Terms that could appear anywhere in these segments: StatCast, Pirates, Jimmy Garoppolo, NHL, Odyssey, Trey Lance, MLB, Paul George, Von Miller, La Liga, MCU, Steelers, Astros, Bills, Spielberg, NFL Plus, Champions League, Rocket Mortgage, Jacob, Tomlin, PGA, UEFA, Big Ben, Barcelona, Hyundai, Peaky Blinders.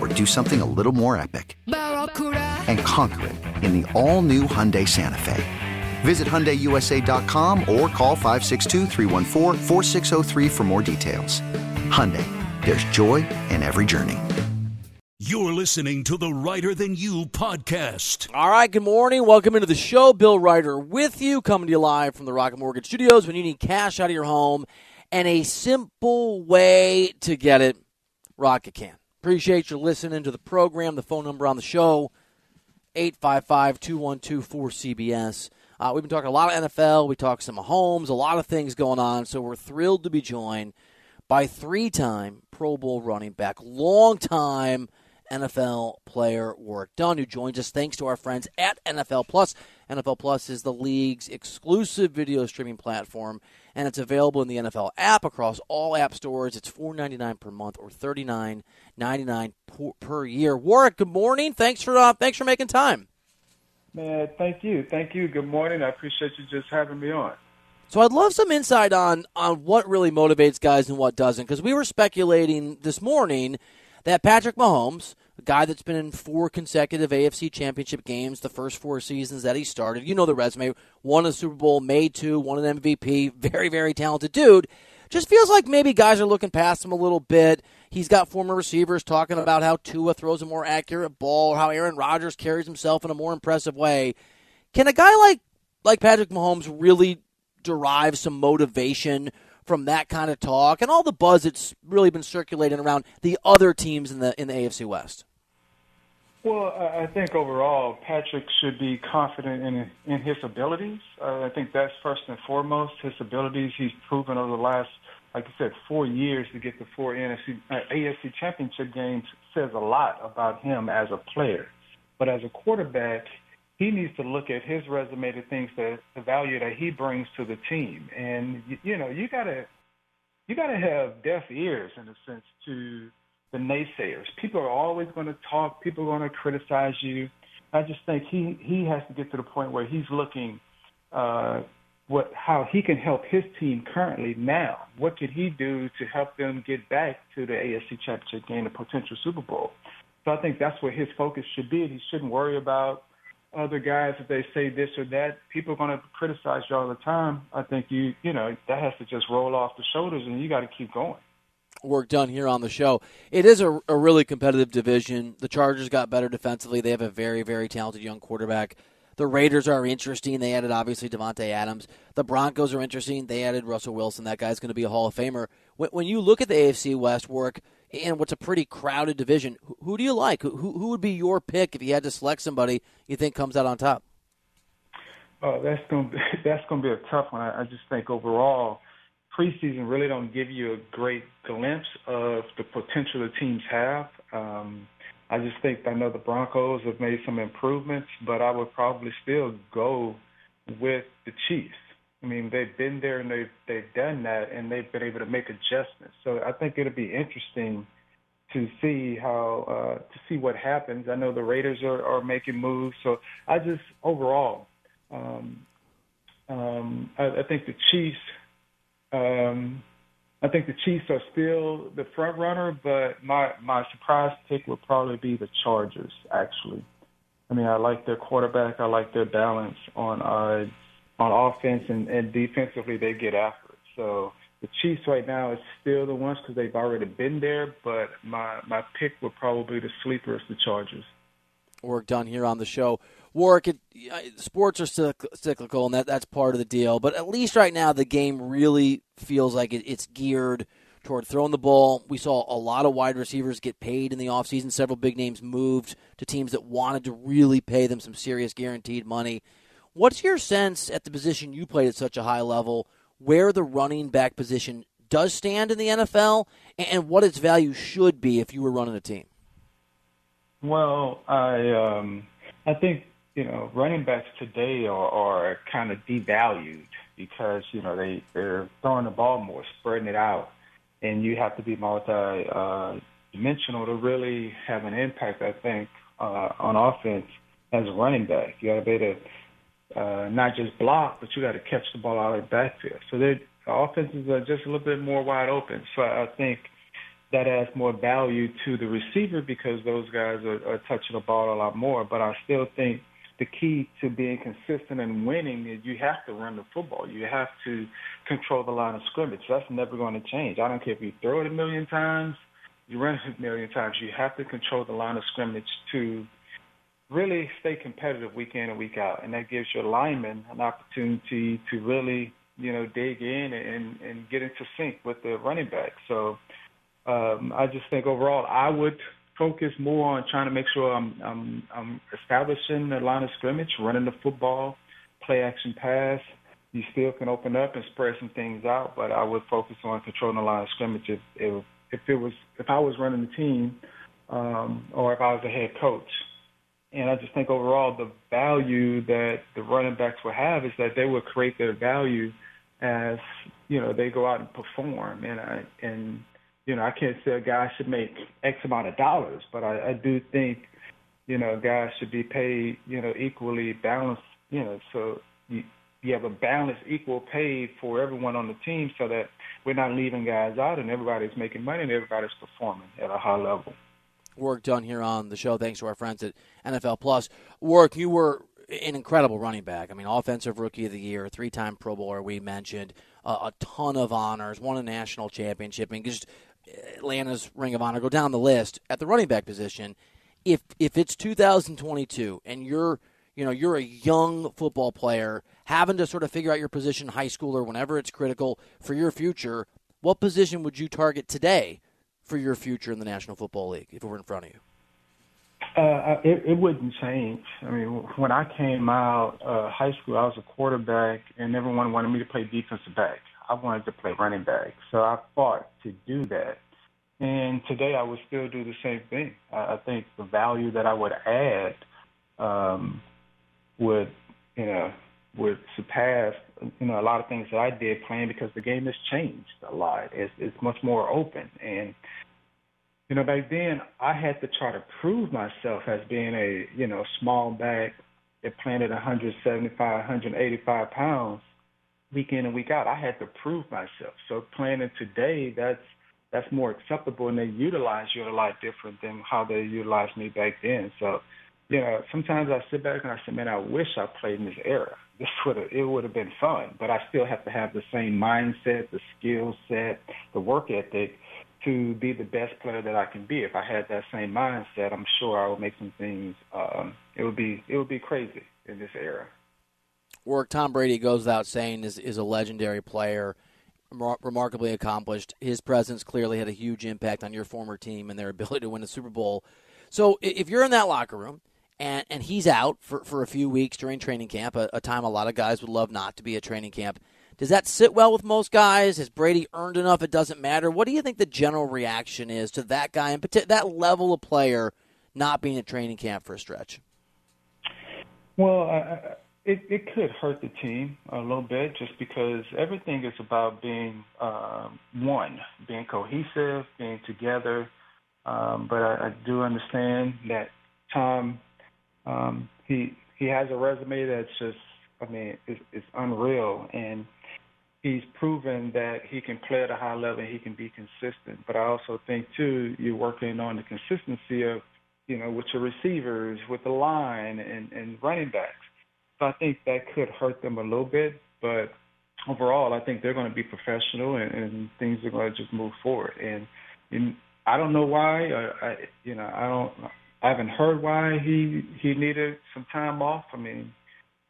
or do something a little more epic and conquer it in the all-new Hyundai Santa Fe. Visit HyundaiUSA.com or call 562-314-4603 for more details. Hyundai, there's joy in every journey. You're listening to the Writer Than You podcast. All right, good morning. Welcome into the show. Bill Ryder with you, coming to you live from the Rocket Mortgage Studios. When you need cash out of your home and a simple way to get it, Rocket can. Appreciate you listening to the program. The phone number on the show, 855-212-4CBS. We've been talking a lot of NFL. We talked some Mahomes, a lot of things going on. So we're thrilled to be joined by 3-time Pro Bowl running back, longtime NFL player Warrick Dunn, who joins us thanks to our friends at NFL Plus. NFL Plus is the league's exclusive video streaming platform, and it's available in the NFL app across all app stores. It's $4.99 per month or $39.99 per year. Warrick, good morning. Thanks for making time. Man, thank you. Good morning. I appreciate you just having me on. So I'd love some insight on what really motivates guys and what doesn't, because we were speculating this morning that Patrick Mahomes, a guy that's been in 4 consecutive AFC championship games the first 4 seasons that he started, you know the resume, won a Super Bowl, made 2, won an MVP, very, very talented dude, just feels like maybe guys are looking past him a little bit. He's got former receivers talking about how Tua throws a more accurate ball, or how Aaron Rodgers carries himself in a more impressive way. Can a guy like Patrick Mahomes really derive some motivation from that kind of talk and all the buzz that's really been circulating around the other teams in the AFC West? Well, I think overall Patrick should be confident in his abilities. I think that's first and foremost. His abilities, he's proven over the last, like I said, 4 years to get the 4 AFC championship games says a lot about him as a player. But as a quarterback, he needs to look at his resume, the value that he brings to the team. And, you got to have deaf ears, in a sense, to the naysayers. People are always going to talk. People are going to criticize you. I just think he has to get to the point where he's looking how he can help his team currently now. What could he do to help them get back to the AFC championship game, the potential Super Bowl? So I think that's where his focus should be. He shouldn't worry about other guys, if they say this or that. People are going to criticize you all the time. I think that has to just roll off the shoulders, and you got to keep going. Work done here on the show. It is a really competitive division. The Chargers got better defensively. They have a very, very talented young quarterback. The Raiders are interesting. They added, obviously, Devontae Adams. The Broncos are interesting. They added Russell Wilson. That guy's going to be a Hall of Famer. When you look at the AFC West, work in what's a pretty crowded division, who do you like? Who would be your pick if you had to select somebody you think comes out on top? Oh, that's gonna be a tough one. I just think overall, preseason really don't give you a great glimpse of the potential the teams have. I know the Broncos have made some improvements, but I would probably still go with the Chiefs. I mean, they've been there and they've done that, and they've been able to make adjustments. So I think it'll be interesting to see how what happens. I know the Raiders are making moves. So I just overall, I think the Chiefs I think the Chiefs are still the front runner, but my surprise pick would probably be the Chargers, actually. I mean, I like their quarterback. I like their balance on offense, and defensively they get after it. So the Chiefs right now is still the ones because they've already been there, but my pick would probably be the sleeper is the Chargers. Warrick Dunn here on the show. Warrick, sports are cyclical, and that's part of the deal. But at least right now the game really feels like it's geared toward throwing the ball. We saw a lot of wide receivers get paid in the offseason. Several big names moved to teams that wanted to really pay them some serious guaranteed money. What's your sense at the position you played at such a high level where the running back position does stand in the NFL and what its value should be if you were running a team? Well, I think, you know, running backs today are kind of devalued because, you know, they're throwing the ball more, spreading it out. And you have to be multi-dimensional to really have an impact, I think, on offense as a running back. You got to be able to not just block, but you got to catch the ball out of the backfield. So the offenses are just a little bit more wide open. So I think that adds more value to the receiver because those guys are touching the ball a lot more. But I still think the key to being consistent and winning is you have to run the football. You have to control the line of scrimmage. That's never going to change. I don't care if you throw it a million times, you run it a million times. You have to control the line of scrimmage to really stay competitive week in and week out. And that gives your linemen an opportunity to really, you know, dig in and get into sync with the running back. So I just think overall I would focus more on trying to make sure I'm establishing the line of scrimmage, running the football, play action pass. You still can open up and spread some things out, but I would focus on controlling the line of scrimmage if I was running the team or if I was the head coach. And I just think overall the value that the running backs will have is that they will create their value as, you know, they go out and perform. You know, I can't say a guy should make X amount of dollars, but I do think, you know, guys should be paid, you know, equally balanced, you know, so you have a balanced equal pay for everyone on the team so that we're not leaving guys out and everybody's making money and everybody's performing at a high level. Warrick Dunn here on the show. Thanks to our friends at NFL Plus. Warrick, you were an incredible running back. I mean, offensive rookie of the year, three-time Pro Bowler we mentioned, a ton of honors, won a national championship. I mean, just Atlanta's Ring of Honor, go down the list at the running back position. If it's 2022 and you're a young football player having to sort of figure out your position in high school or whenever it's critical for your future, what position would you target today for your future in the National Football League if it were in front of you? It wouldn't change. I mean, when I came out of high school, I was a quarterback, and everyone wanted me to play defensive back. I wanted to play running back, so I fought to do that. And today I would still do the same thing. I think the value that I would add would surpass, you know, a lot of things that I did playing because the game has changed a lot. It's much more open. And, you know, back then I had to try to prove myself as being a, you know, small back that planted 175, 185 pounds. Week in and week out, I had to prove myself. So playing it today, that's more acceptable, and they utilize you a lot different than how they utilized me back then. So, you know, sometimes I sit back and I say, man, I wish I played in this era. It would have been fun, but I still have to have the same mindset, the skill set, the work ethic to be the best player that I can be. If I had that same mindset, I'm sure I would make some things. It would be crazy in this era. Work. Tom Brady goes without saying is a legendary player, remarkably accomplished. His presence clearly had a huge impact on your former team and their ability to win the Super Bowl. So if you're in that locker room and he's out for a few weeks during training camp, a time a lot of guys would love not to be at training camp, does that sit well with most guys? Has Brady earned enough? It doesn't matter. What do you think the general reaction is to that guy and that level of player not being at training camp for a stretch? Well, It could hurt the team a little bit just because everything is about being one, being cohesive, being together. But I do understand that Tom, he has a resume that's just, I mean, it's unreal. And he's proven that he can play at a high level and he can be consistent. But I also think, too, you're working on the consistency of, you know, with your receivers, with the line and running backs. So I think that could hurt them a little bit. But overall, I think they're going to be professional and things are going to just move forward. And I don't know why. I haven't heard why he needed some time off. I mean,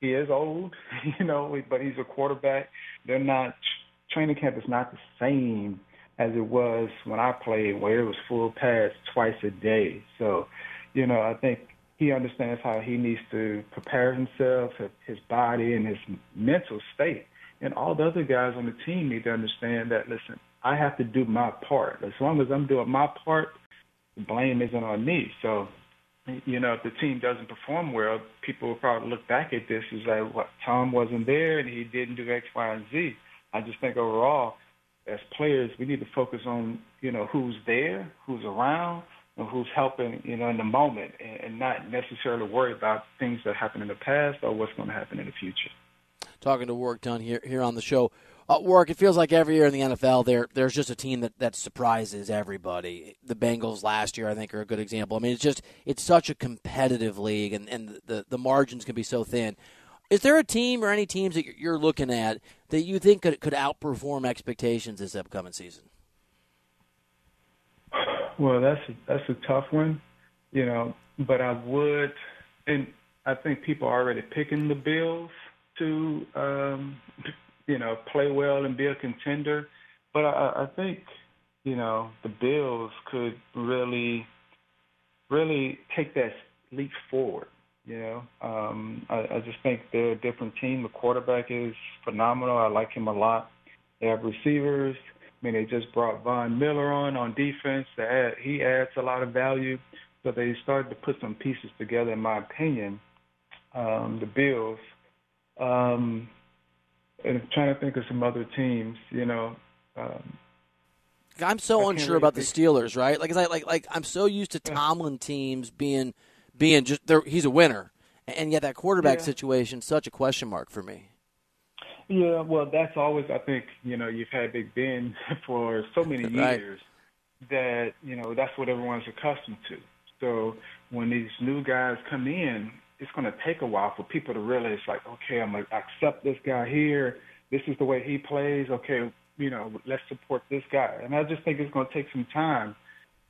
he is old, you know, but he's a quarterback. They're not – training camp is not the same as it was when I played, where it was full pads twice a day. So, you know, I think he understands how he needs to prepare himself, his body, and his mental state. And all the other guys on the team need to understand that, listen, I have to do my part. As long as I'm doing my part, the blame isn't on me. So, you know, if the team doesn't perform well, people will probably look back at this as like, what, Tom wasn't there and he didn't do X, Y, and Z. I just think overall, as players, we need to focus on, you know, who's there, who's around, and who's helping, you know, in the moment, and not necessarily worry about things that happened in the past or what's going to happen in the future. Talking to Warrick Dunn here on the show. Warrick, it feels like every year in the NFL there's just a team that surprises everybody. The Bengals last year, I think, are a good example. I mean, it's such a competitive league, and the margins can be so thin. Is there a team or any teams that you're looking at that you think could outperform expectations this upcoming season? Well, that's a tough one, you know, but I would, and I think people are already picking the Bills to you know, play well and be a contender. But I think, you know, the Bills could really, really take that leap forward, you know. I just think they're a different team. The quarterback is phenomenal. I like him a lot. They have receivers. I mean, they just brought Von Miller on defense. He adds a lot of value. So they started to put some pieces together, in my opinion, the Bills. And I'm trying to think of some other teams, you know. I'm so unsure about the Steelers, right? Like I'm so used to Tomlin teams being just he's a winner, and yet that quarterback situation such a question mark for me. Yeah, well, that's always, I think, you know, you've had Big Ben for so many years that, you know, that's what everyone's accustomed to. So when these new guys come in, it's going to take a while for people to realize, like, okay, I'm going to accept this guy here. This is the way he plays. Okay, you know, let's support this guy. And I just think it's going to take some time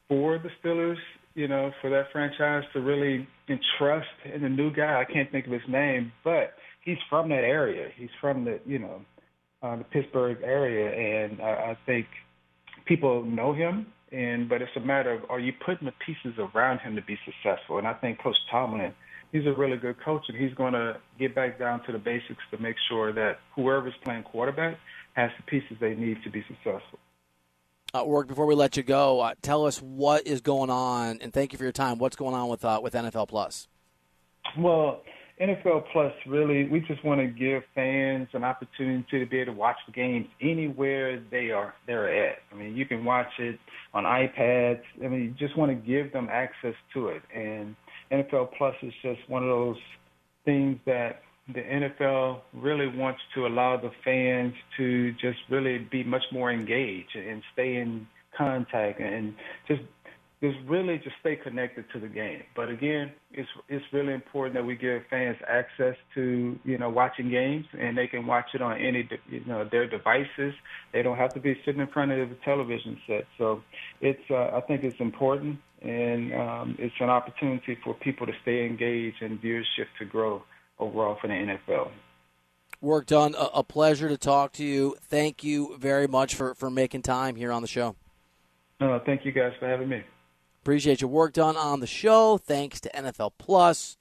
for the Steelers, you know, for that franchise to really entrust in the new guy. I can't think of his name, but he's from that area. He's from the, you know, the Pittsburgh area. And I think people know him. But it's a matter of, are you putting the pieces around him to be successful? And I think Coach Tomlin, he's a really good coach, and he's going to get back down to the basics to make sure that whoever's playing quarterback has the pieces they need to be successful. Warrick, before we let you go, tell us what is going on, and thank you for your time. What's going on with NFL Plus? Well, NFL Plus, really, we just want to give fans an opportunity to be able to watch the games anywhere they're at. I mean, you can watch it on iPads. I mean, you just want to give them access to it. And NFL Plus is just one of those things that the NFL really wants to allow the fans to just really be much more engaged and stay in contact and just stay connected to the game. But again, it's really important that we give fans access to, you know, watching games, and they can watch it on any, you know, their devices. They don't have to be sitting in front of the television set. So it's I think it's important, and it's an opportunity for people to stay engaged and viewership to grow overall for the NFL. Warrick Dunn, a pleasure to talk to you. Thank you very much for making time here on the show. Thank you guys for having me. Appreciate your work done on the show. Thanks to NFL Plus.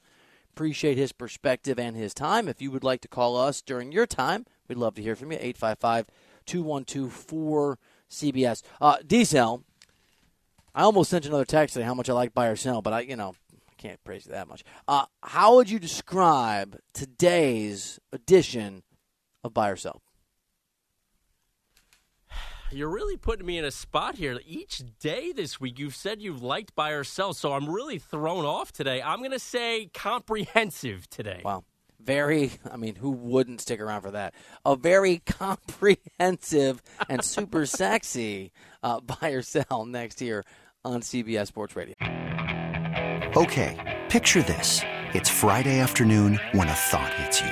Appreciate his perspective and his time. If you would like to call us during your time, we'd love to hear from you. 855-212-4CBS. D-Cell, I almost sent you another text today how much I like buy or sell, but I can't praise you that much. How would you describe today's edition of Buy or Sell? You're really putting me in a spot here. Each day this week, you've said you've liked buy or sell, so I'm really thrown off today. I'm going to say comprehensive today. Wow. who wouldn't stick around for that? A very comprehensive and super sexy buy or sell next year on CBS Sports Radio. Okay, picture this. It's Friday afternoon when a thought hits you.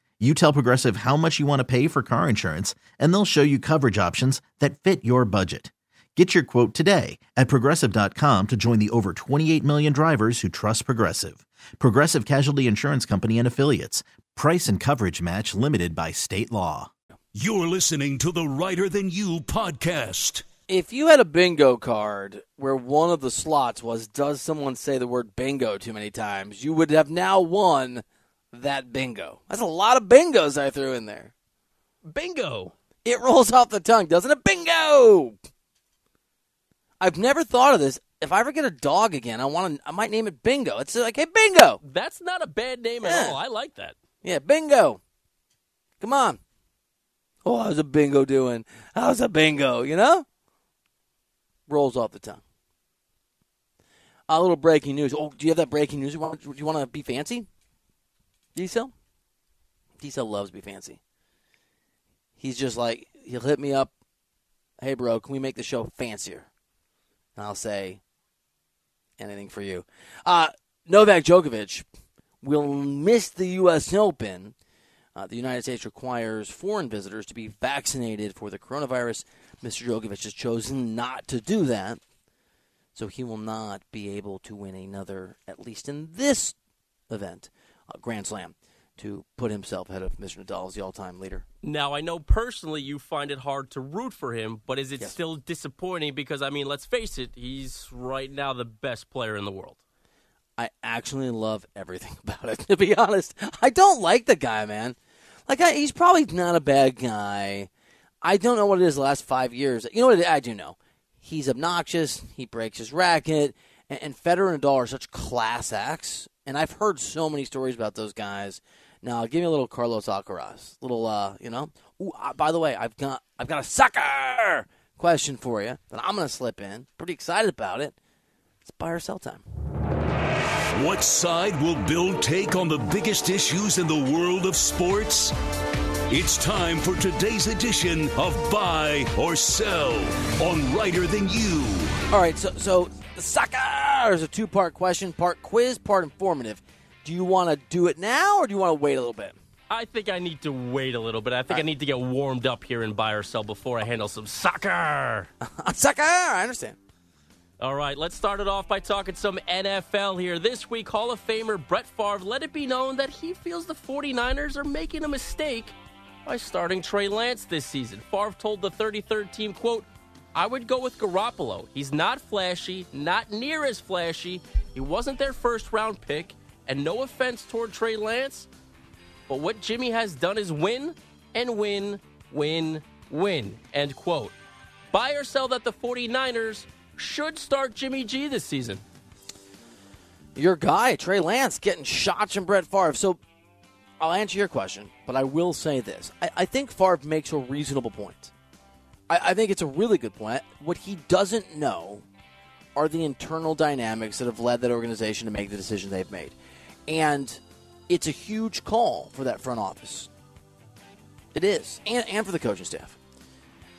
You tell Progressive how much you want to pay for car insurance, and they'll show you coverage options that fit your budget. Get your quote today at Progressive.com to join the over 28 million drivers who trust Progressive. Progressive Casualty Insurance Company and Affiliates. Price and coverage match limited by state law. You're listening to the Writer Than You podcast. If you had a bingo card where one of the slots was, does someone say the word bingo too many times, you would have now won that bingo. That's a lot of bingos I threw in there. Bingo. It rolls off the tongue, doesn't it? Bingo. I've never thought of this. If I ever get a dog again, I might name it Bingo. It's like, hey, Bingo. That's not a bad name at all. I like that. Yeah, Bingo. Come on. Oh, how's a bingo doing? How's a bingo, you know? Rolls off the tongue. A little breaking news. Oh, do you have that breaking news? Do you want to be fancy? D-Cell? D-Cell loves Be Fancy. He's just like, he'll hit me up. Hey, bro, can we make the show fancier? And I'll say, anything for you. Novak Djokovic will miss the U.S. Open. The United States requires foreign visitors to be vaccinated for the coronavirus. Mr. Djokovic has chosen not to do that, so he will not be able to win another, at least in this event, Grand Slam, to put himself ahead of Mr. Nadal as the all-time leader. Now, I know personally you find it hard to root for him, but is it still disappointing? Because, I mean, let's face it, he's right now the best player in the world. I actually love everything about it, to be honest. I don't like the guy, man. Like, he's probably not a bad guy. I don't know what it is the last 5 years. You know what I do know? He's obnoxious. He breaks his racket. And Federer and Nadal are such class acts. And I've heard so many stories about those guys. Now, give me a little Carlos Alcaraz. Little, you know. Ooh, by the way, I've got a sucker question for you that I'm going to slip in. Pretty excited about it. It's buy or sell time. What side will Bill take on the biggest issues in the world of sports? It's time for today's edition of Buy or Sell on Writer Than You. All right, so the sucker is a two-part question, part quiz, part informative. Do you want to do it now or do you want to wait a little bit? I think I need to wait a little bit. I think I need to get warmed up here in Buy or Sell before I handle some sucker. Sucker, I understand. All right, let's start it off by talking some NFL here. This week, Hall of Famer Brett Favre let it be known that he feels the 49ers are making a mistake by starting Trey Lance this season. Favre told the 33rd team, quote, I would go with Garoppolo. He's not flashy, not near as flashy. He wasn't their first-round pick, and no offense toward Trey Lance, but what Jimmy has done is win and win, win, win, end quote. Buy or sell that the 49ers should start Jimmy G this season? Your guy, Trey Lance, getting shots from Brett Favre. So I'll answer your question, but I will say this. I think Favre makes a reasonable point. I think it's a really good point. What he doesn't know are the internal dynamics that have led that organization to make the decision they've made. And it's a huge call for that front office. It is. And for the coaching staff.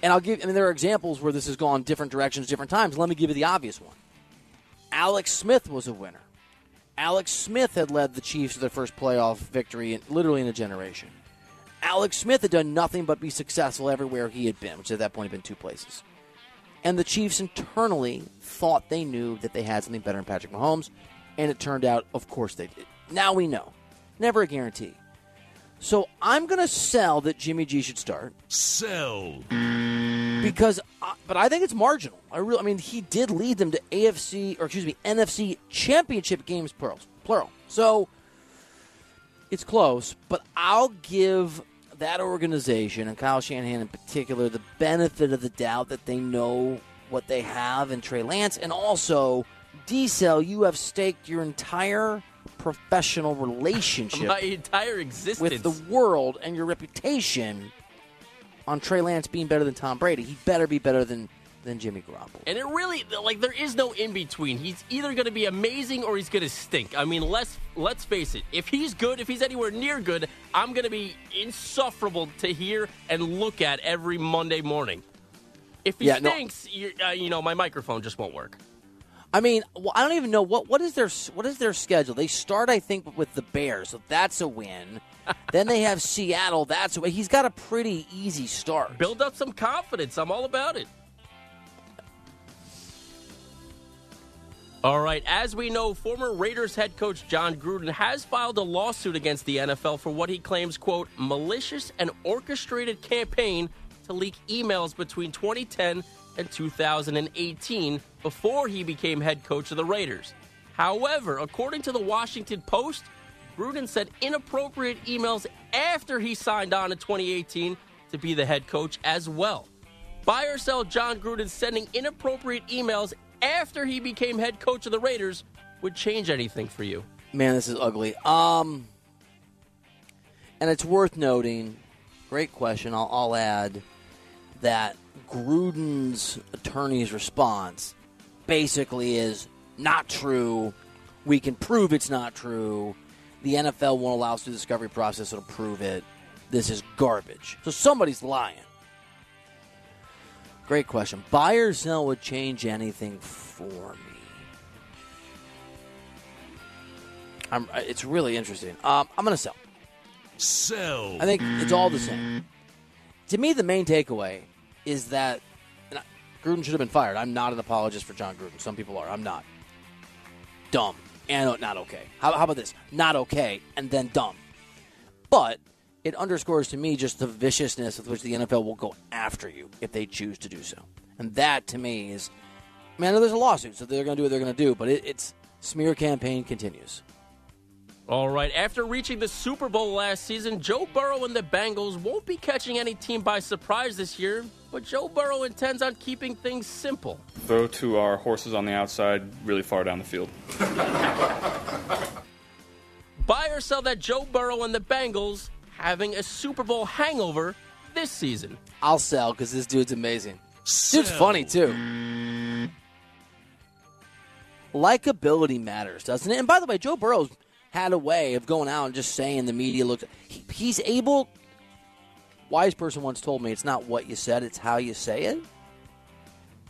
And I'll give, I mean, there are examples where this has gone different directions, different times. Let me give you the obvious one. Alex Smith was a winner. Alex Smith had led the Chiefs to their first playoff victory in, literally in a generation. Alex Smith had done nothing but be successful everywhere he had been, which at that point had been two places. And the Chiefs internally thought they knew that they had something better than Patrick Mahomes, and it turned out, of course, they did. Now we know. Never a guarantee. So I'm going to sell that Jimmy G should start. Sell. Because, but I think it's marginal. I mean, he did lead them to NFC championship games, plural. So it's close, but I'll give that organization, and Kyle Shanahan in particular, the benefit of the doubt that they know what they have in Trey Lance. And also, D-Cell, you have staked your entire professional relationship, my entire existence with the world and your reputation on Trey Lance being better than Tom Brady. He better be better than Jimmy Garoppolo. And it really, like, there is no in-between. He's either going to be amazing or he's going to stink. I mean, let's face it. If he's good, if he's anywhere near good, I'm going to be insufferable to hear and look at every Monday morning. If he stinks, my microphone just won't work. I mean, I don't even know what is their schedule. They start, I think, with the Bears, so that's a win. Then they have Seattle. That's a win. He's got a pretty easy start. Build up some confidence. I'm all about it. All right. As we know, former Raiders head coach Jon Gruden has filed a lawsuit against the NFL for what he claims, quote, malicious and orchestrated campaign to leak emails between 2010 and 2018 before he became head coach of the Raiders. However, according to the Washington Post, Gruden sent inappropriate emails after he signed on in 2018 to be the head coach as well. Buy or sell Jon Gruden sending inappropriate emails after he became head coach of the Raiders would change anything for you? Man, this is ugly. And it's worth noting, great question, I'll add, that Gruden's attorney's response basically is not true. We can prove it's not true. The NFL won't allow us to do the discovery process. It'll prove it. This is garbage. So somebody's lying. Great question. Buy or sell would change anything for me. It's really interesting. I'm going to sell. Sell. I think it's all the same. To me, the main takeaway is that Gruden should have been fired. I'm not an apologist for Jon Gruden. Some people are. I'm not. Dumb. And not okay. How about this? Not okay and then dumb. But it underscores to me just the viciousness with which the NFL will go after you if they choose to do so. And that to me is, man, I know there's a lawsuit, so they're going to do what they're going to do, but it's smear campaign continues. All right. After reaching the Super Bowl last season, Joe Burrow and the Bengals won't be catching any team by surprise this year, but Joe Burrow intends on keeping things simple. Throw to our horses on the outside really far down the field. Buy or sell that Joe Burrow and the Bengals having a Super Bowl hangover this season? I'll sell because this dude's amazing. Dude's funny, too. Likeability matters, doesn't it? And by the way, Joe Burrow's had a way of going out and just saying the media looks. He's able. Wise person once told me it's not what you said, it's how you say it.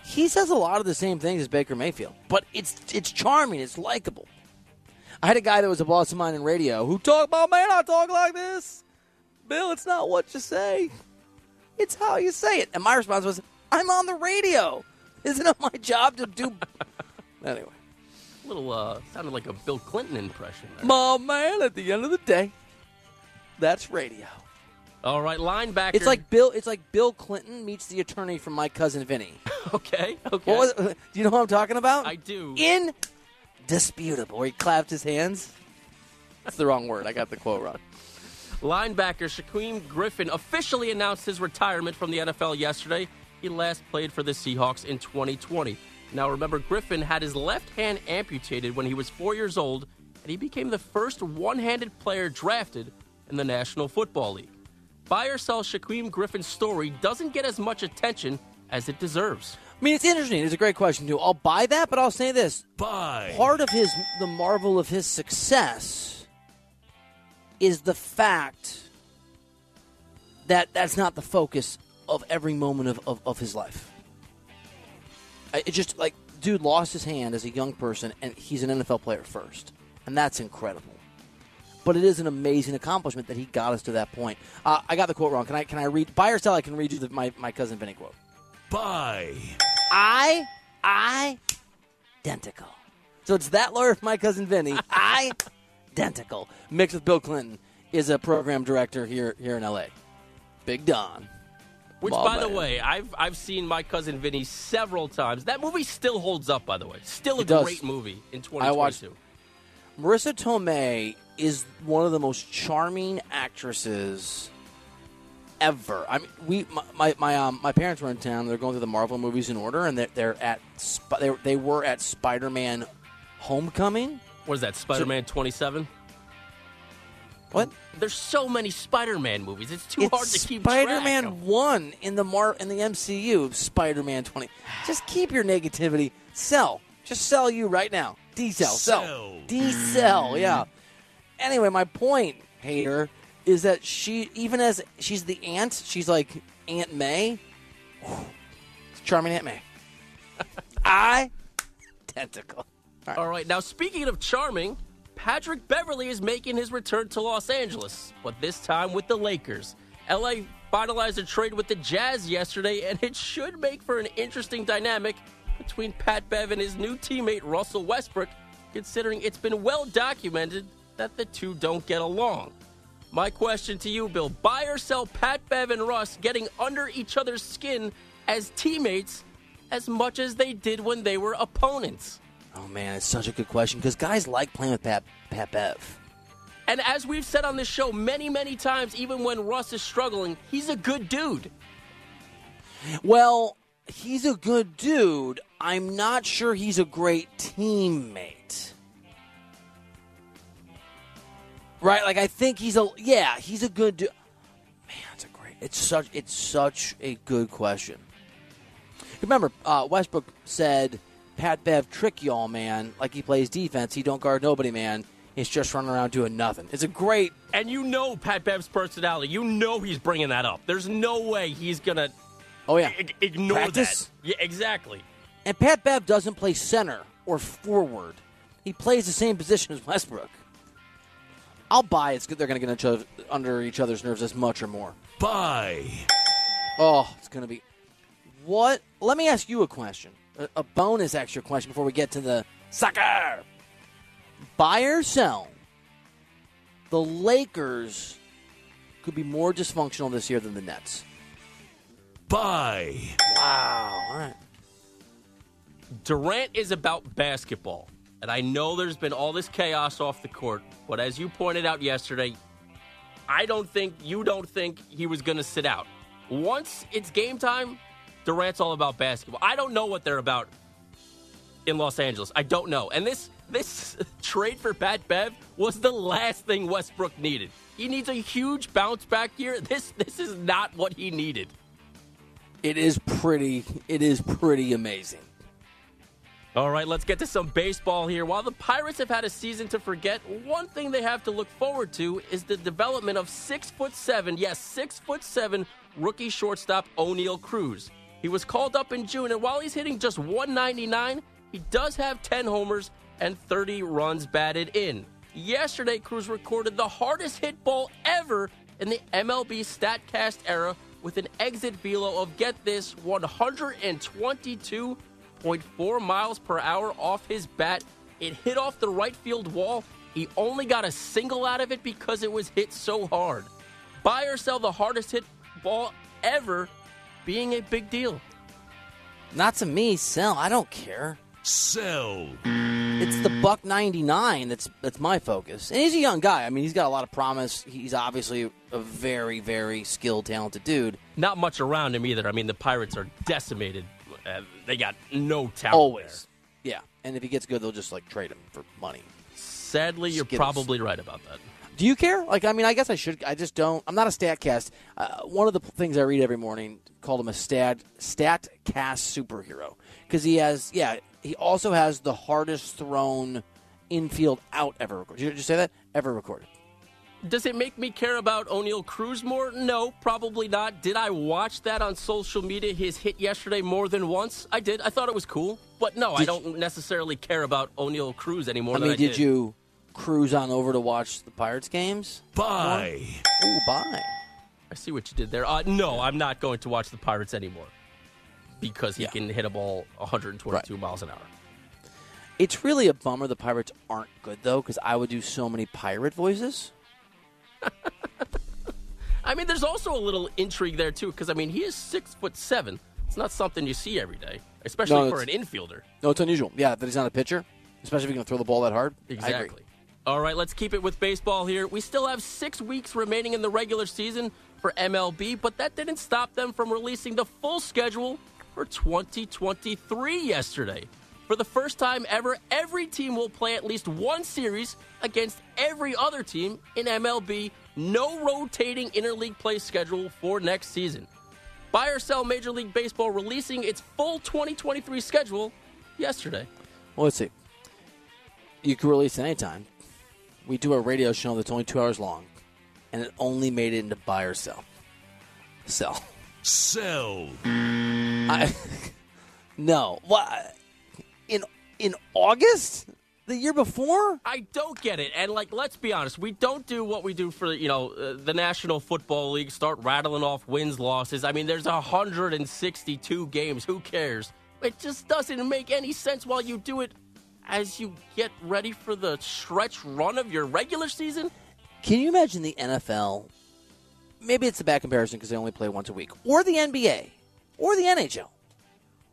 He says a lot of the same things as Baker Mayfield, but it's charming, it's likable. I had a guy that was a boss of mine in radio who talked about, man, I talk like this. Bill, it's not what you say, it's how you say it. And my response was, I'm on the radio. Isn't it my job to do? Anyway. A little, sounded like a Bill Clinton impression there. My man, at the end of the day, that's radio. All right, linebacker. It's like Bill Clinton meets the attorney from My Cousin Vinny. Okay. Do you know what I'm talking about? I do. Indisputable. He clapped his hands. That's the wrong word. I got the quote wrong. Linebacker Shaquem Griffin officially announced his retirement from the NFL yesterday. He last played for the Seahawks in 2020. Now, remember, Griffin had his left hand amputated when he was 4 years old, and he became the first one-handed player drafted in the National Football League. Buy or sell Shaquem Griffin's story doesn't get as much attention as it deserves. I mean, it's interesting. It's a great question, too. I'll buy that, but I'll say this. Buy. Part of the marvel of his success is the fact that that's not the focus of every moment of his life. It just, like, dude lost his hand as a young person, and he's an NFL player first. And that's incredible. But it is an amazing accomplishment that he got us to that point. I got the quote wrong. Can I read? Buy or sell, I can read you my cousin Vinny quote. Buy. Identical. So it's that lawyer for My Cousin Vinny. Identical. Mixed with Bill Clinton is a program director here in L.A. Big Don. Which, by the way, I've seen My Cousin Vinny several times. That movie still holds up, by the way. Still a great movie in 2022. I watched it. Marissa Tomei is one of the most charming actresses ever. I mean, my parents were in town. They're going through the Marvel movies in order, and they were at Spider-Man: Homecoming. What is that? Spider-Man 27. What? There's so many Spider-Man movies. It's hard to keep Spider-Man track of. 1 in the MCU, Spider-Man 20. Just keep your negativity. Sell. Just sell you right now. Sell. D-sell, yeah. Anyway, my point, hater, is that she, even as she's the aunt, she's like Aunt May. It's charming Aunt May. Identical. All right, now speaking of charming, Patrick Beverley is making his return to Los Angeles, but this time with the Lakers. L.A. finalized a trade with the Jazz yesterday, and it should make for an interesting dynamic between Pat Bev and his new teammate Russell Westbrook, considering it's been well documented that the two don't get along. My question to you, Bill, buy or sell Pat Bev and Russ getting under each other's skin as teammates as much as they did when they were opponents? Oh, man, it's such a good question because guys like playing with Pat Bev. And as we've said on this show many, many times, even when Russ is struggling, he's a good dude. Well, he's a good dude. I'm not sure he's a great teammate. Right? Like, I think he's a good dude. Man, it's such a good question. Remember, Westbrook said, Pat Bev trick y'all, man. Like he plays defense. He don't guard nobody, man. He's just running around doing nothing. It's a great... And you know Pat Bev's personality. You know he's bringing that up. There's no way he's going to ignore practice? That. Yeah, exactly. And Pat Bev doesn't play center or forward. He plays the same position as Westbrook. I'll buy it's good they're going to get under each other's nerves as much or more. Buy. Oh, it's going to be... What? Let me ask you a question. A bonus extra question before we get to the soccer. Buy or sell, the Lakers could be more dysfunctional this year than the Nets. Buy. Wow. All right. Durant is about basketball. And I know there's been all this chaos off the court. But as you pointed out yesterday, you don't think he was going to sit out. Once it's game time, Durant's all about basketball. I don't know what they're about in Los Angeles. I don't know. And this trade for Pat Bev was the last thing Westbrook needed. He needs a huge bounce back year. This is not what he needed. It is pretty amazing. All right, let's get to some baseball here. While the Pirates have had a season to forget, one thing they have to look forward to is the development of 6'7" rookie shortstop Oneil Cruz. He was called up in June, and while he's hitting just .199, he does have 10 homers and 30 runs batted in. Yesterday, Cruz recorded the hardest hit ball ever in the MLB StatCast era with an exit velo of, get this, 122.4 miles per hour off his bat. It hit off the right field wall. He only got a single out of it because it was hit so hard. Buy or sell the hardest hit ball ever being a big deal? Not to me. Sell. I don't care. Sell. It's the buck 99 that's my focus. And he's a young guy. I mean, he's got a lot of promise. He's obviously a very, very skilled, talented dude. Not much around him either. I mean, the Pirates are decimated. They got no talent. Always. There. Yeah. And if he gets good, they'll just, like, trade him for money. Sadly, you're probably right about that. Do you care? Like, I mean, I guess I should. I just don't. I'm not a StatCast. One of the things I read every morning called him a StatCast superhero because he has, he also has the hardest thrown infield out ever recorded. Did you just say that? Ever recorded. Does it make me care about Oneil Cruz more? No, probably not. Did I watch that on social media, his hit yesterday, more than once? I did. I thought it was cool. But no, I don't necessarily care about Oneil Cruz anymore than I did. You cruise on over to watch the Pirates games? Bye. Ooh, bye. I see what you did there. No, I'm not going to watch the Pirates anymore because he can hit a ball 122 miles an hour. It's really a bummer the Pirates aren't good, though, because I would do so many pirate voices. I mean, there's also a little intrigue there too, because I mean, he is 6'7". It's not something you see every day, especially for an infielder. No, it's unusual. Yeah, that he's not a pitcher, especially if you're going to throw the ball that hard. Exactly. All right, let's keep it with baseball here. We still have 6 weeks remaining in the regular season for MLB, but that didn't stop them from releasing the full schedule for 2023 yesterday. For the first time ever, every team will play at least one series against every other team in MLB. No rotating interleague play schedule for next season. Buy or sell Major League Baseball releasing its full 2023 schedule yesterday. Well, let's see. You can release it anytime. We do a radio show that's only 2 hours long, and it only made it into buy or sell. Sell. Sell. No. What? In August? The year before? I don't get it. And, like, let's be honest. We don't do what we do for, the National Football League, start rattling off wins, losses. I mean, there's 162 games. Who cares? It just doesn't make any sense while you do it as you get ready for the stretch run of your regular season. Can you imagine the NFL? Maybe it's a bad comparison because they only play once a week. Or the NBA. Or the NHL.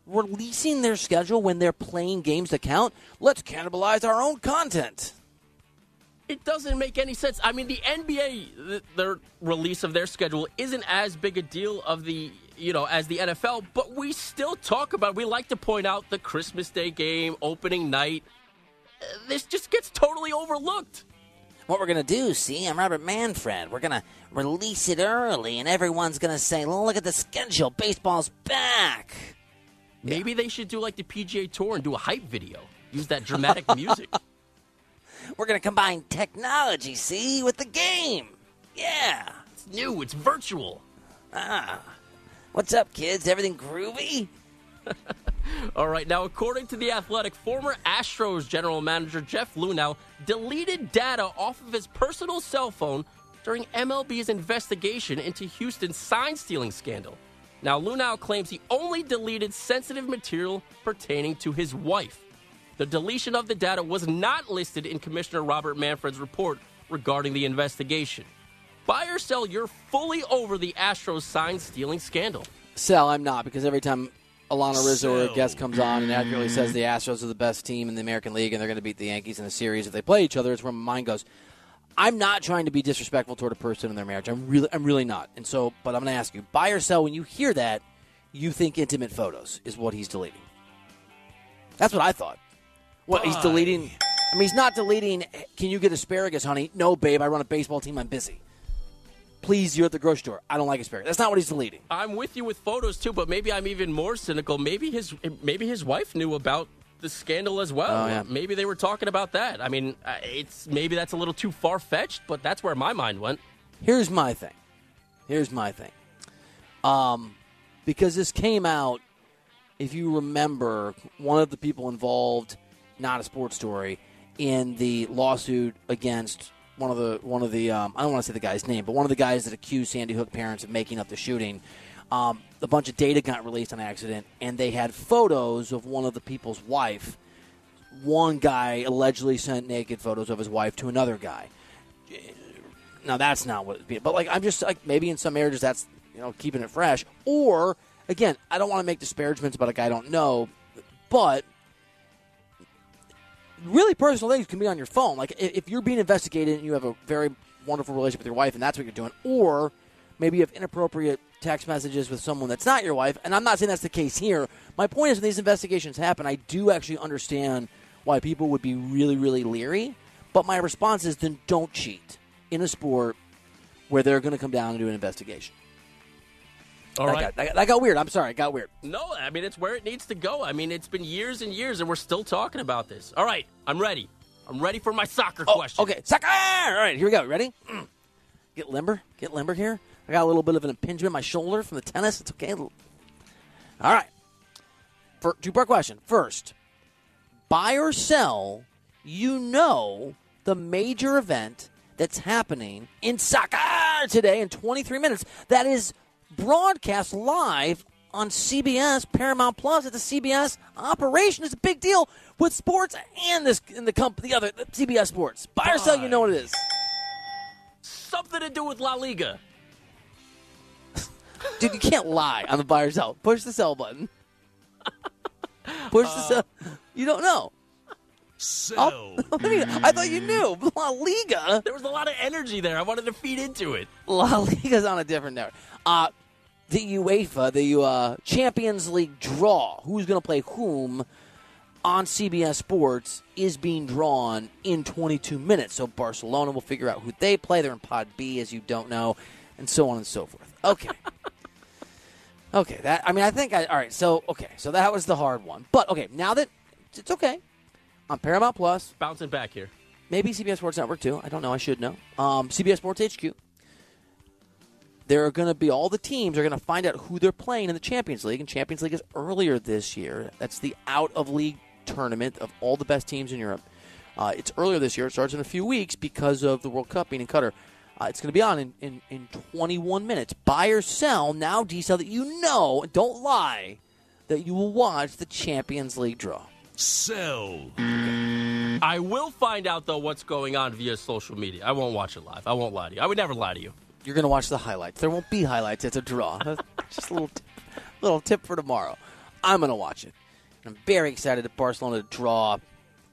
Releasing their schedule when they're playing games that count? Let's cannibalize our own content. It doesn't make any sense. I mean, the NBA, their release of their schedule isn't as big a deal as the NFL, but we still talk about it. We like to point out the Christmas Day game, opening night. This just gets totally overlooked. What we're going to do, I'm Robert Manfred. We're going to release it early, and everyone's going to say, look at the schedule. Baseball's back. Maybe they should do like the PGA Tour and do a hype video. Use that dramatic music. We're going to combine technology, with the game. Yeah. It's new. It's virtual. What's up, kids? Everything groovy? All right. Now, according to The Athletic, former Astros general manager Jeff Lunau deleted data off of his personal cell phone during MLB's investigation into Houston's sign-stealing scandal. Now, Lunau claims he only deleted sensitive material pertaining to his wife. The deletion of the data was not listed in Commissioner Robert Manfred's report regarding the investigation. Buy or sell, you're fully over the Astros sign-stealing scandal. Sell, I'm not, because every time Alana Rizzo or a guest comes on and accurately says the Astros are the best team in the American League and they're going to beat the Yankees in a series if they play each other, it's where my mind goes. I'm not trying to be disrespectful toward a person in their marriage. I'm really not. And so, but I'm going to ask you, buy or sell, when you hear that, you think intimate photos is what he's deleting. That's what I thought. What he's deleting. I mean, he's not deleting, can you get asparagus, honey? No, babe, I run a baseball team. I'm busy. Please, you're at the grocery store. I don't like asparagus. That's not what he's deleting. I'm with you with photos, too, but maybe I'm even more cynical. Maybe his wife knew about the scandal as well. Yeah. Maybe they were talking about that. I mean, maybe that's a little too far-fetched, but that's where my mind went. Here's my thing. Because this came out, if you remember, one of the people involved, not a sports story, in the lawsuit against one of the I don't want to say the guy's name, but one of the guys that accused Sandy Hook parents of making up the shooting. A bunch of data got released on accident, and they had photos of one of the people's wife. One guy allegedly sent naked photos of his wife to another guy. Now, that's not what it'd be. But, I'm just, maybe in some marriages that's, keeping it fresh. Or, again, I don't want to make disparagements about a guy I don't know, but really personal things can be on your phone. Like if you're being investigated and you have a very wonderful relationship with your wife and that's what you're doing, or maybe you have inappropriate text messages with someone that's not your wife, and I'm not saying that's the case here. My point is when these investigations happen, I do actually understand why people would be really, really leery, but my response is then don't cheat in a sport where they're going to come down and do an investigation. All right. That got weird. I'm sorry. It got weird. No, I mean, it's where it needs to go. I mean, it's been years and years, and we're still talking about this. All right. I'm ready. I'm ready for my soccer question. Okay. Soccer! All right. Here we go. Ready? Get limber. Get limber here. I got a little bit of an impingement in my shoulder from the tennis. It's okay. All right. Two-part question. First, buy or sell, the major event that's happening in soccer today in 23 minutes. That is broadcast live on CBS, Paramount Plus. It's a CBS operation. It's a big deal with sports and the CBS Sports. Buy or sell, you know what it is. Something to do with La Liga. Dude, you can't lie on the buy or sell. Push the sell button. Push the sell. You don't know. Sell. I thought you knew. La Liga. There was a lot of energy there. I wanted to feed into it. La Liga's on a different note. The UEFA, the Champions League draw, who's going to play whom on CBS Sports, is being drawn in 22 minutes. So Barcelona will figure out who they play. They're in Pod B, as you don't know, and so on and so forth. Okay. Okay. So that was the hard one. But, okay, now that it's okay. On Paramount Plus. Bouncing back here. Maybe CBS Sports Network, too. I don't know. I should know. CBS Sports HQ. There are going to be all the teams are going to find out who they're playing in the Champions League, and Champions League is earlier this year. That's the out-of-league tournament of all the best teams in Europe. It's earlier this year. It starts in a few weeks because of the World Cup being in Qatar. It's going to be on in 21 minutes. Buy or sell now, D-Cell, that you know, and don't lie, that you will watch the Champions League draw. Sell. Okay. I will find out, though, what's going on via social media. I won't watch it live. I won't lie to you. I would never lie to you. You're going to watch the highlights. There won't be highlights. It's a draw. Just a little tip for tomorrow. I'm going to watch it. I'm very excited that Barcelona to draw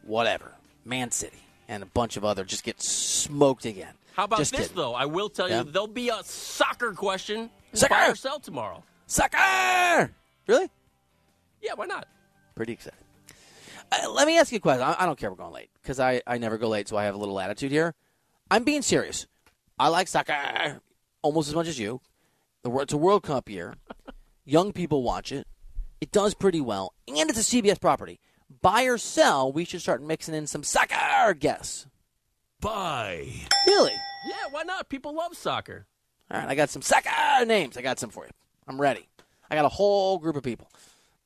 whatever. Man City and a bunch of other just get smoked again. How about just this, kidding. Though? I will tell you, there'll be a soccer question. Soccer! Buy or sell tomorrow. Soccer! Really? Yeah, why not? Pretty excited. Let me ask you a question. I don't care if we're going late because I never go late, so I have a little attitude here. I'm being serious. I like soccer almost as much as you. It's a World Cup year. Young people watch it. It does pretty well. And it's a CBS property. Buy or sell, we should start mixing in some soccer guess. Buy. Really? Yeah, why not? People love soccer. All right, I got some soccer names. I got some for you. I'm ready. I got a whole group of people.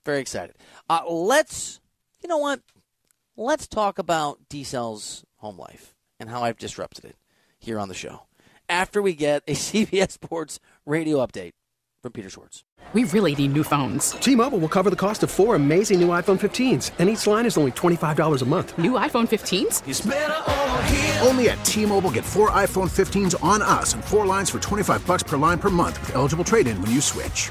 Very excited. You know what? Let's talk about D-Cell's home life and how I've disrupted it here on the show. After we get a CBS Sports radio update from Peter Schwartz. We really need new phones. T-Mobile will cover the cost of four amazing new iPhone 15s, and each line is only $25 a month. New iPhone 15s? It's better over here. Only at T-Mobile, get four iPhone 15s on us and four lines for $25 per line per month with eligible trade-in when you switch.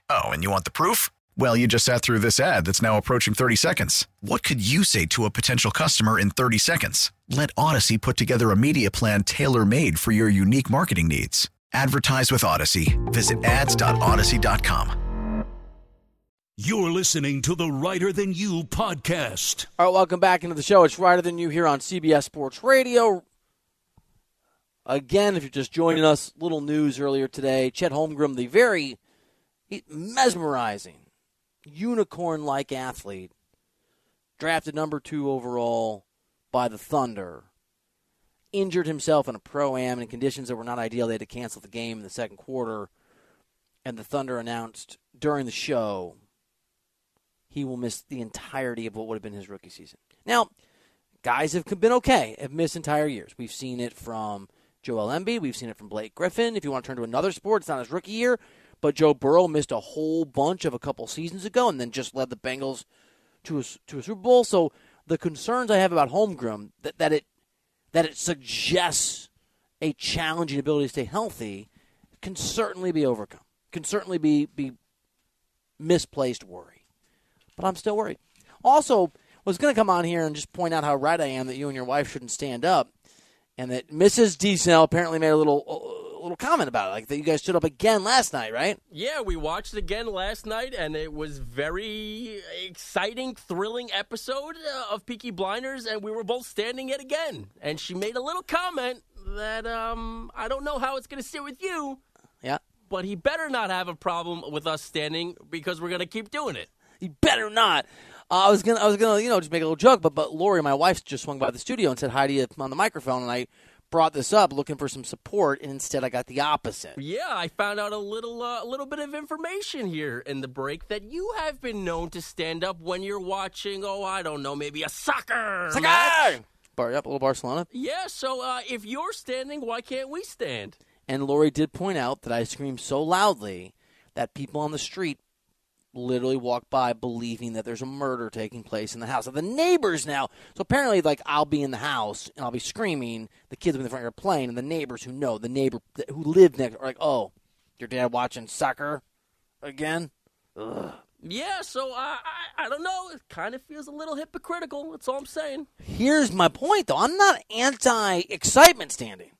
Oh, and you want the proof? Well, you just sat through this ad that's now approaching 30 seconds. What could you say to a potential customer in 30 seconds? Let Odyssey put together a media plan tailor-made for your unique marketing needs. Advertise with Odyssey. Visit ads.odyssey.com. You're listening to the Writer Than You podcast. All right, welcome back into the show. It's Writer Than You here on CBS Sports Radio. Again, if you're just joining us, little news earlier today. Chet Holmgren, the very mesmerizing, unicorn-like athlete, drafted number 2 overall by the Thunder, injured himself in a pro-am in conditions that were not ideal. They had to cancel the game in the second quarter, and the Thunder announced during the show he will miss the entirety of what would have been his rookie season. Now, guys have been okay, have missed entire years. We've seen it from Joel Embiid. We've seen it from Blake Griffin. If you want to turn to another sport, it's not his rookie year, but Joe Burrow missed a whole bunch of a couple seasons ago and then just led the Bengals to a Super Bowl. So the concerns I have about Holmgren, that it suggests a challenging ability to stay healthy, can certainly be overcome, can certainly be misplaced worry. But I'm still worried. Also, was going to come on here and just point out how right I am that you and your wife shouldn't stand up, and that Mrs. DeSnell apparently made a little comment about it, like that you guys stood up again last night, right? Yeah, we watched again last night, and it was very exciting, thrilling episode of Peaky Blinders, and we were both standing yet again. And she made a little comment that I don't know how it's going to sit with you. Yeah, but he better not have a problem with us standing because we're going to keep doing it. You better not. I was gonna, just make a little joke, but Lori, my wife, just swung by the studio and said hi to you on the microphone, and I brought this up looking for some support, and instead I got the opposite. Yeah, I found out a little bit of information here in the break that you have been known to stand up when you're watching, maybe a soccer match. Yep, a little Barcelona. Yeah, so if you're standing, why can't we stand? And Lori did point out that I screamed so loudly that people on the street literally walk by believing that there's a murder taking place in the house of the neighbors now. So apparently, like, I'll be in the house and I'll be screaming. The kids in the front yard playing, and the neighbors who know, the neighbor who live next are like, "Oh, your dad watching soccer again?" Ugh. Yeah, so I don't know. It kind of feels a little hypocritical. That's all I'm saying. Here's my point, though. I'm not anti-excitement standing.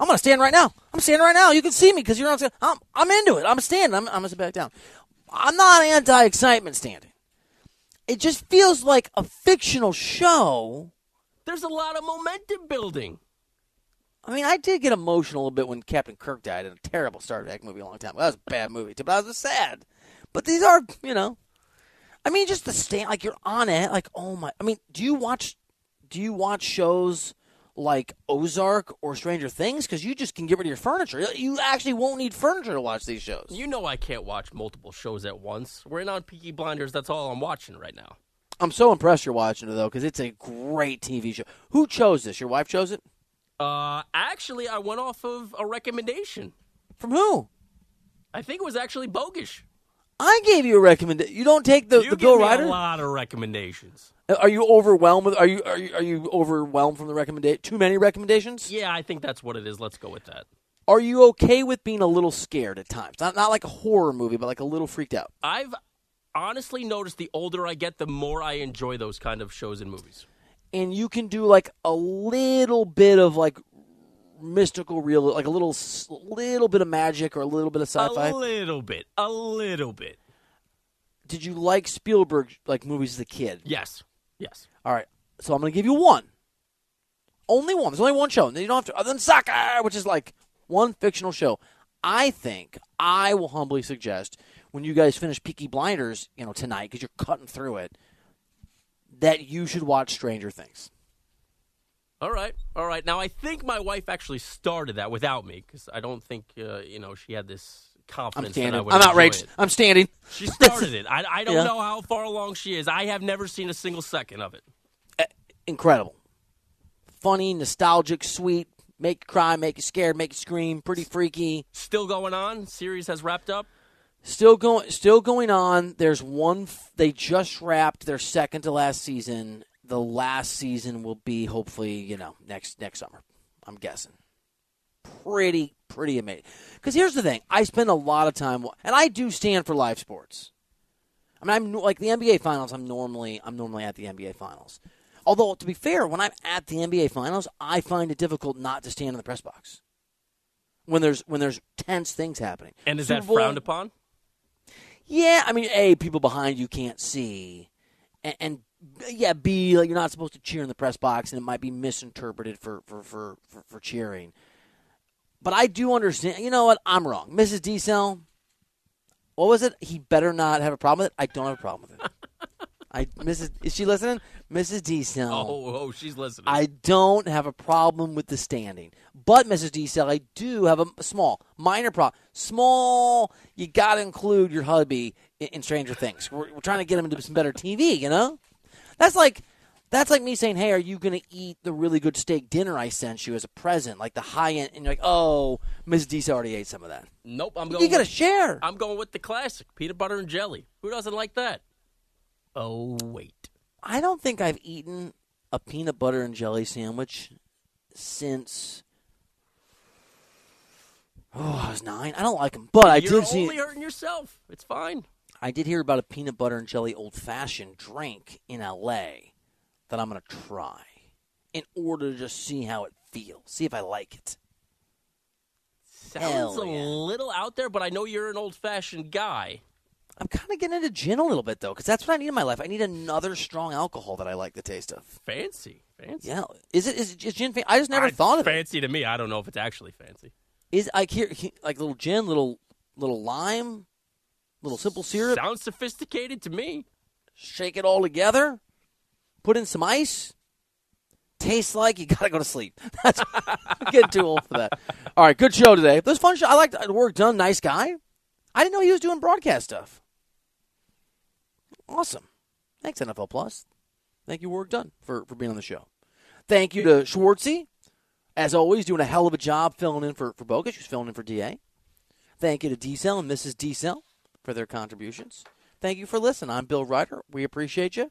I'm going to stand right now. I'm standing right now. You can see me because you're not standing. I'm into it. I'm standing. I'm going to sit back down. I'm not anti-excitement standing. It just feels like a fictional show. There's a lot of momentum building. I mean, I did get emotional a little bit when Captain Kirk died in a terrible Star Trek movie a long time ago. That was a bad movie, too, but I was sad. But these are, I mean, just the stand, like you're on it, like, oh my. I mean, do you watch shows like Ozark or Stranger Things, because you just can get rid of your furniture. You actually won't need furniture to watch these shows. You know I can't watch multiple shows at once. We're in on Peaky Blinders. That's all I'm watching right now. I'm so impressed you're watching it, though, because it's a great TV show. Who chose this? Your wife chose it? Actually, I went off of a recommendation. From who? I think it was actually Bogish. I gave you a recommendation. You don't take the Bill Ryder? You gave me a lot of recommendations. Are you overwhelmed? Are you overwhelmed from the recommendation? Too many recommendations? Yeah, I think that's what it is. Let's go with that. Are you okay with being a little scared at times? Not like a horror movie, but like a little freaked out. I've honestly noticed the older I get, the more I enjoy those kind of shows and movies. And you can do like a little bit of like mystical real, like a little bit of magic or a little bit of sci-fi. A little bit. Did you like Spielberg like movies as a kid? Yes. All right. So I'm going to give you one. Only one. There's only one show. You don't have to, other than soccer, which is like one fictional show. I think I will humbly suggest when you guys finish Peaky Blinders, tonight, because you're cutting through it, that you should watch Stranger Things. All right. Now, I think my wife actually started that without me, because I don't think, she had this confidence that I would enjoy it. I'm outraged. I'm standing. She started it. I don't know how far along she is. I have never seen a single second of it. Incredible. Funny, nostalgic, sweet, make you cry, make you scared, make you scream, pretty freaky. Still going on? Series has wrapped up? Still going on. There's one. They just wrapped their second to last season. The last season will be hopefully, next summer, I'm guessing. Pretty amazing. Because here's the thing. I spend a lot of time, and I do stand for live sports. I mean, I'm like the NBA Finals, I'm normally at the NBA Finals. Although, to be fair, when I'm at the NBA Finals, I find it difficult not to stand in the press box. When there's tense things happening. And is that frowned upon? Yeah, I mean, A, people behind you can't see, and yeah, B, like, you're not supposed to cheer in the press box, and it might be misinterpreted for cheering. But I do understand. You know what? I'm wrong. Mrs. Diesel, what was it? He better not have a problem with it. I don't have a problem with it. Is she listening? Mrs. Diesel. Oh, she's listening. I don't have a problem with the standing. But, Mrs. Diesel, I do have a small, minor problem. Small, you got to include your hubby in Stranger Things. We're trying to get him into some better TV, you know? That's like me saying, hey, are you going to eat the really good steak dinner I sent you as a present, like the high-end? And you're like, oh, Mrs. Deese already ate some of that. Nope. You got to share. I'm going with the classic, peanut butter and jelly. Who doesn't like that? Oh, wait. I don't think I've eaten a peanut butter and jelly sandwich since, I was 9. I don't like them, but You're only hurting yourself. It's fine. I did hear about a peanut butter and jelly old-fashioned drink in L.A. that I'm going to try in order to just see how it feels, see if I like it. Sounds a little out there, but I know you're an old-fashioned guy. I'm kind of getting into gin a little bit, though, because that's what I need in my life. I need another strong alcohol that I like the taste of. Fancy. Yeah. Is gin fancy? I just never thought of it. Fancy to me. I don't know if it's actually fancy. Is like little gin, little lime, little simple syrup. Sounds sophisticated to me. Shake it all together. Put in some ice. Tastes like you got to go to sleep. I'm getting too old for that. All right, good show today. This was a fun show. I liked Warrick Dunn. Nice guy. I didn't know he was doing broadcast stuff. Awesome. Thanks, NFL Plus. Thank you, Warrick Dunn, for being on the show. Thank you to Schwartzy, as always, doing a hell of a job filling in for Bogus. She's filling in for DA. Thank you to D-Cell and Mrs. D-Cell for their contributions. Thank you for listening. I'm Bill Ryder. We appreciate you.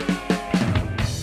it.